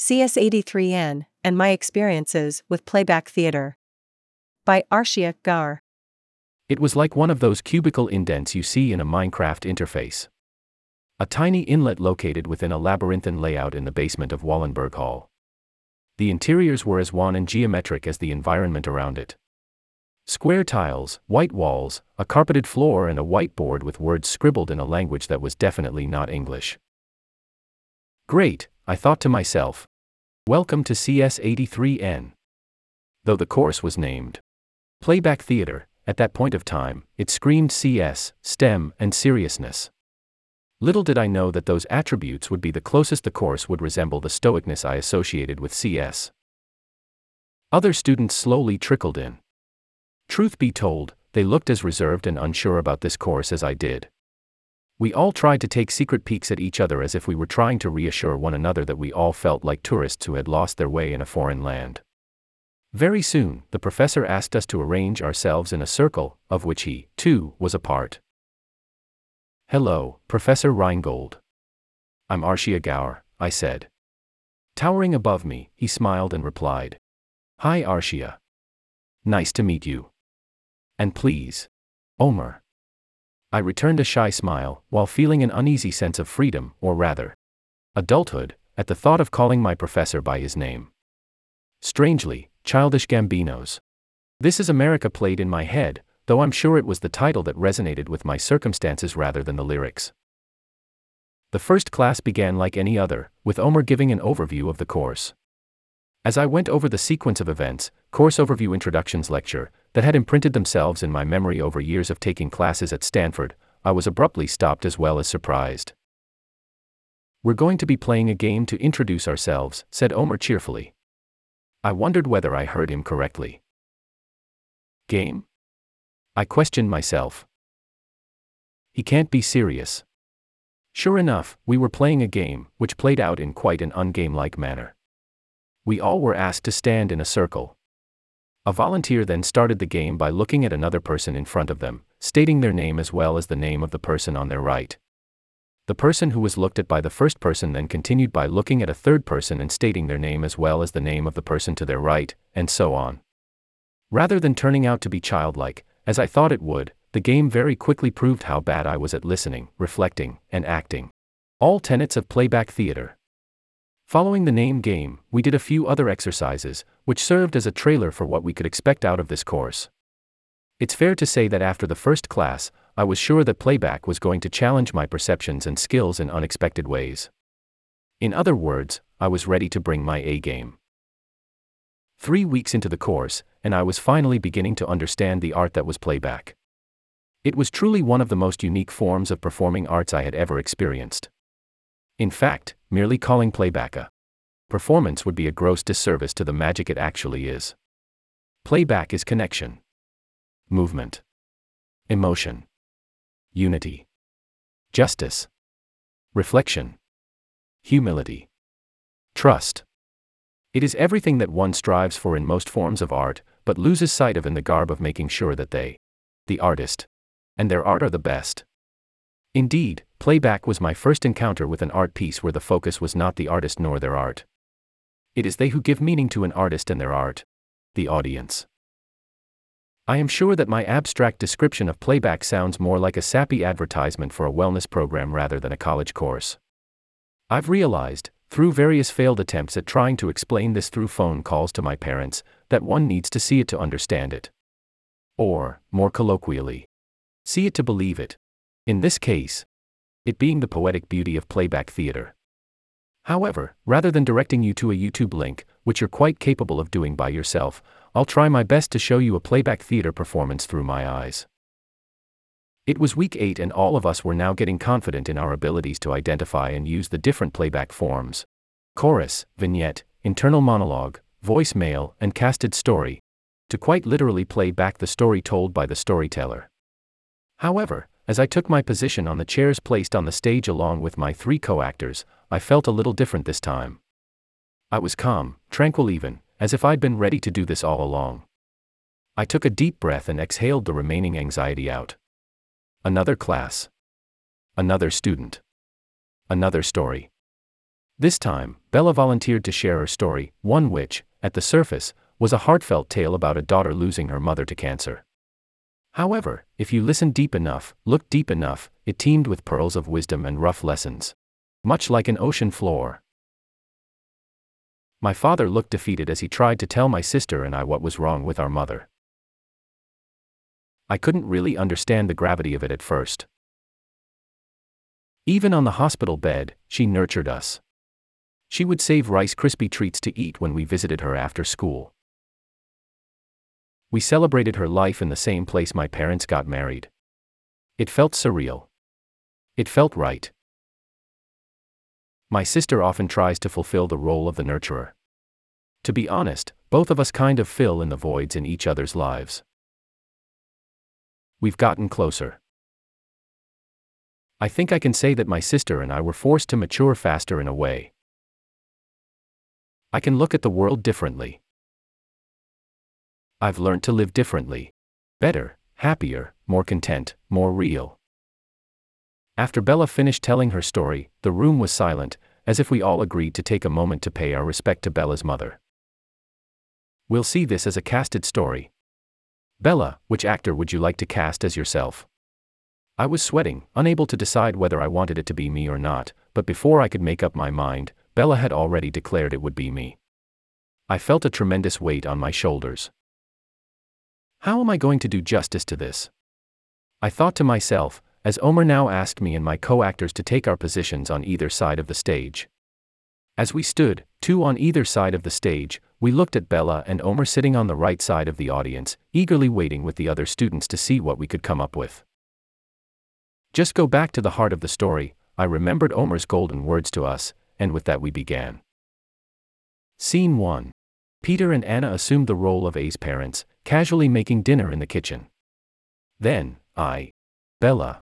CS 83N, and My Experiences with Playback Theater. By Arshia Gaur. It was like one of those cubicle indents you see in a Minecraft interface. A tiny inlet located within a labyrinthine layout in the basement of Wallenberg Hall. The interiors were as wan and geometric as the environment around it. Square tiles, white walls, a carpeted floor and a whiteboard with words scribbled in a language that was definitely not English. "Great," I thought to myself. "Welcome to CS 83N." Though the course was named Playback Theater, at that point of time, it screamed CS, STEM, and seriousness. Little did I know that those attributes would be the closest the course would resemble the stoicness I associated with CS. Other students slowly trickled in. Truth be told, they looked as reserved and unsure about this course as I did. We all tried to take secret peeks at each other as if we were trying to reassure one another that we all felt like tourists who had lost their way in a foreign land. Very soon, the professor asked us to arrange ourselves in a circle, of which he, too, was a part. "Hello, Professor Rheingold. I'm Arshia Gaur," I said. Towering above me, he smiled and replied, "Hi Arshia. Nice to meet you. And please, Omer." I returned a shy smile, while feeling an uneasy sense of freedom, or rather, adulthood, at the thought of calling my professor by his name. Strangely, Childish Gambino's "This Is America" played in my head, though I'm sure it was the title that resonated with my circumstances rather than the lyrics. The first class began like any other, with Omer giving an overview of the course. As I went over the sequence of events, course overview introductions lecture, that had imprinted themselves in my memory over years of taking classes at Stanford, I was abruptly stopped as well as surprised. "We're going to be playing a game to introduce ourselves," said Omer cheerfully. I wondered whether I heard him correctly. "Game?" I questioned myself. He can't be serious. Sure enough, we were playing a game, which played out in quite an ungamelike manner. We all were asked to stand in a circle. A volunteer then started the game by looking at another person in front of them, stating their name as well as the name of the person on their right. The person who was looked at by the first person then continued by looking at a third person and stating their name as well as the name of the person to their right, and so on. Rather than turning out to be childlike, as I thought it would, the game very quickly proved how bad I was at listening, reflecting, and acting. All tenets of playback theater. Following the name game, we did a few other exercises, which served as a trailer for what we could expect out of this course. It's fair to say that after the first class, I was sure that playback was going to challenge my perceptions and skills in unexpected ways. In other words, I was ready to bring my A game. 3 weeks into the course, and I was finally beginning to understand the art that was playback. It was truly one of the most unique forms of performing arts I had ever experienced. In fact, merely calling playback a performance would be a gross disservice to the magic it actually is. Playback is connection, movement, emotion, unity, justice, reflection, humility, trust. It is everything that one strives for in most forms of art, but loses sight of in the garb of making sure that they, the artist, and their art are the best. Indeed, playback was my first encounter with an art piece where the focus was not the artist nor their art. It is they who give meaning to an artist and their art, the audience. I am sure that my abstract description of playback sounds more like a sappy advertisement for a wellness program rather than a college course. I've realized, through various failed attempts at trying to explain this through phone calls to my parents, that one needs to see it to understand it. Or, more colloquially, see it to believe it. In this case, it being the poetic beauty of playback theater. However, rather than directing you to a YouTube link, which you're quite capable of doing by yourself, I'll try my best to show you a playback theater performance through my eyes. It was week 8 and all of us were now getting confident in our abilities to identify and use the different playback forms: chorus, vignette, internal monologue, voicemail, and casted story, to quite literally play back the story told by the storyteller. However, as I took my position on the chairs placed on the stage along with my 3 co-actors, I felt a little different this time. I was calm, tranquil even, as if I'd been ready to do this all along. I took a deep breath and exhaled the remaining anxiety out. Another class. Another student. Another story. This time, Bella volunteered to share her story, one which, at the surface, was a heartfelt tale about a daughter losing her mother to cancer. However, if you listened deep enough, looked deep enough, it teemed with pearls of wisdom and rough lessons. Much like an ocean floor. My father looked defeated as he tried to tell my sister and I what was wrong with our mother. I couldn't really understand the gravity of it at first. Even on the hospital bed, she nurtured us. She would save Rice Krispie treats to eat when we visited her after school. We celebrated her life in the same place my parents got married. It felt surreal. It felt right. My sister often tries to fulfill the role of the nurturer. To be honest, both of us kind of fill in the voids in each other's lives. We've gotten closer. I think I can say that my sister and I were forced to mature faster in a way. I can look at the world differently. I've learned to live differently. Better, happier, more content, more real. After Bella finished telling her story, the room was silent, as if we all agreed to take a moment to pay our respect to Bella's mother. We'll see this as a casted story. Bella, which actor would you like to cast as yourself? I was sweating, unable to decide whether I wanted it to be me or not, but before I could make up my mind, Bella had already declared it would be me. I felt a tremendous weight on my shoulders. How am I going to do justice to this? I thought to myself, as Omer now asked me and my co-actors to take our positions on either side of the stage. As we stood, two on either side of the stage, we looked at Bella and Omer sitting on the right side of the audience, eagerly waiting with the other students to see what we could come up with. Just go back to the heart of the story, I remembered Omer's golden words to us, and with that we began. Scene 1. Peter and Anna assumed the role of A's parents, casually making dinner in the kitchen. Then, I, Bella,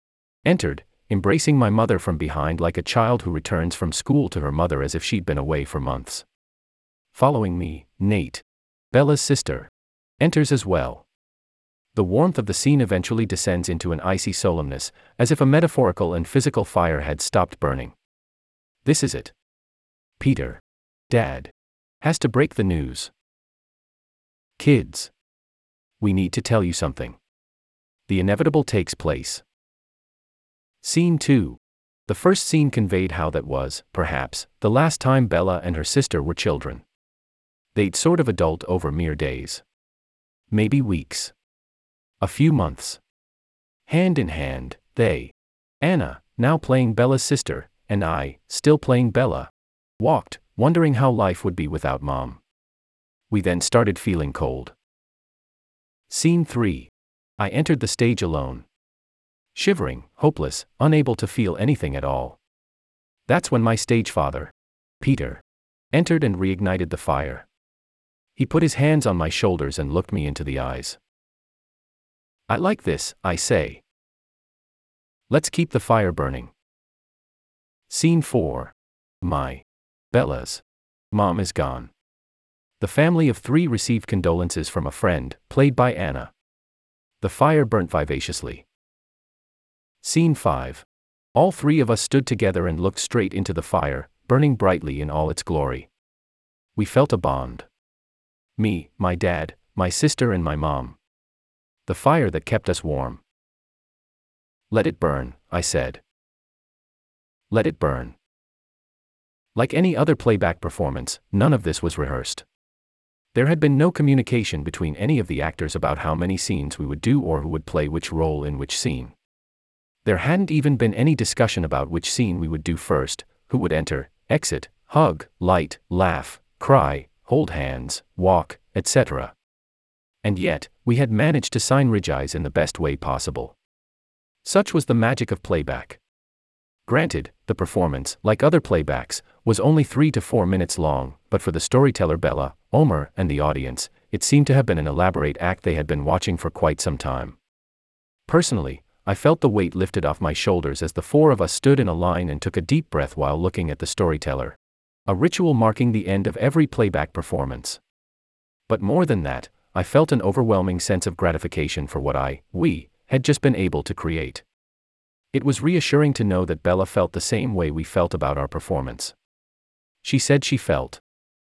entered, embracing my mother from behind like a child who returns from school to her mother as if she'd been away for months. Following me, Nate, Bella's sister, enters as well. The warmth of the scene eventually descends into an icy solemnness, as if a metaphorical and physical fire had stopped burning. This is it. Peter, Dad, has to break the news. Kids, we need to tell you something. The inevitable takes place. Scene 2. The first scene conveyed how that was, perhaps, the last time Bella and her sister were children. They'd sort of adult over mere days. Maybe weeks. A few months. Hand in hand, they, Anna, now playing Bella's sister, and I, still playing Bella, walked, wondering how life would be without Mom. We then started feeling cold. Scene 3. I entered the stage alone. Shivering, hopeless, unable to feel anything at all. That's when my stage father, Peter, entered and reignited the fire. He put his hands on my shoulders and looked me into the eyes. I like this, I say. Let's keep the fire burning. Scene 4. My, Bella's, mom is gone. The family of three received condolences from a friend, played by Anna. The fire burnt vivaciously. Scene 5. All three of us stood together and looked straight into the fire, burning brightly in all its glory. We felt a bond. Me, my dad, my sister and my mom. The fire that kept us warm. Let it burn, I said. Let it burn. Like any other playback performance, none of this was rehearsed. There had been no communication between any of the actors about how many scenes we would do or who would play which role in which scene. There hadn't even been any discussion about which scene we would do first, who would enter, exit, hug, light, laugh, cry, hold hands, walk, etc. And yet, we had managed to synergize in the best way possible. Such was the magic of playback. Granted, the performance, like other playbacks, was only 3 to 4 minutes long, but for the storyteller Bella, Omer, and the audience, it seemed to have been an elaborate act they had been watching for quite some time. Personally, I felt the weight lifted off my shoulders as the four of us stood in a line and took a deep breath while looking at the storyteller. A ritual marking the end of every playback performance. But more than that, I felt an overwhelming sense of gratification for what we, had just been able to create. It was reassuring to know that Bella felt the same way we felt about our performance. She said she felt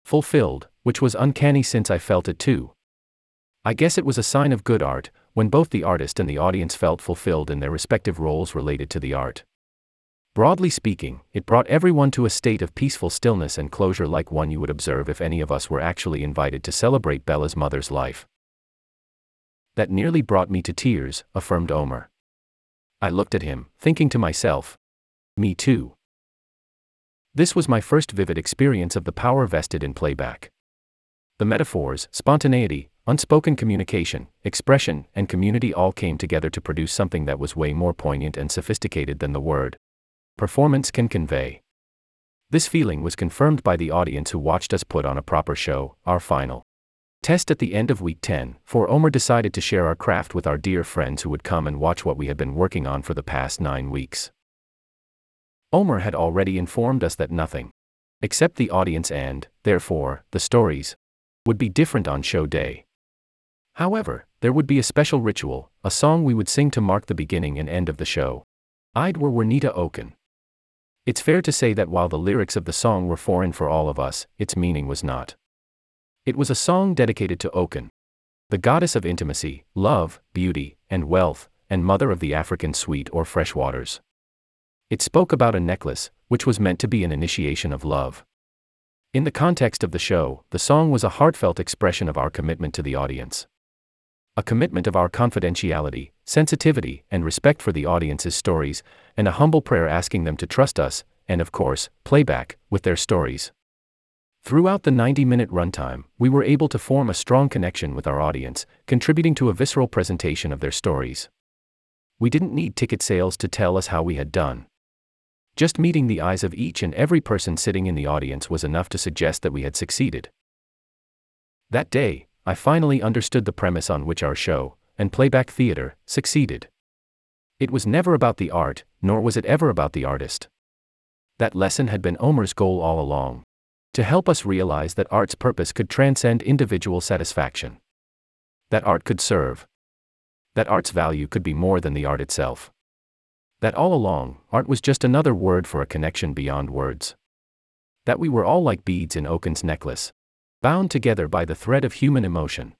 fulfilled, which was uncanny since I felt it too. I guess it was a sign of good art, when both the artist and the audience felt fulfilled in their respective roles related to the art. Broadly speaking, it brought everyone to a state of peaceful stillness and closure like one you would observe if any of us were actually invited to celebrate Bella's mother's life. That nearly brought me to tears, affirmed Omer. I looked at him, thinking to myself, me too. This was my first vivid experience of the power vested in playback. The metaphors, spontaneity, unspoken communication, expression, and community all came together to produce something that was way more poignant and sophisticated than the word performance can convey. This feeling was confirmed by the audience who watched us put on a proper show, our final test at the end of week 10, for Omer decided to share our craft with our dear friends who would come and watch what we had been working on for the past 9 weeks. Omer had already informed us that nothing, except the audience and, therefore, the stories, would be different on show day. However, there would be a special ritual, a song we would sing to mark the beginning and end of the show. I'd were Nita Oken. It's fair to say that while the lyrics of the song were foreign for all of us, its meaning was not. It was a song dedicated to Oken, the goddess of intimacy, love, beauty, and wealth, and mother of the African sweet or fresh waters. It spoke about a necklace, which was meant to be an initiation of love. In the context of the show, the song was a heartfelt expression of our commitment to the audience. A commitment of our confidentiality, sensitivity, and respect for the audience's stories, and a humble prayer asking them to trust us, and of course, playback, with their stories. Throughout the 90-minute runtime, we were able to form a strong connection with our audience, contributing to a visceral presentation of their stories. We didn't need ticket sales to tell us how we had done. Just meeting the eyes of each and every person sitting in the audience was enough to suggest that we had succeeded. That day, I finally understood the premise on which our show, and Playback Theater, succeeded. It was never about the art, nor was it ever about the artist. That lesson had been Omer's goal all along, to help us realize that art's purpose could transcend individual satisfaction. That art could serve. That art's value could be more than the art itself. That all along, art was just another word for a connection beyond words. That we were all like beads in Oken's necklace, bound together by the thread of human emotion.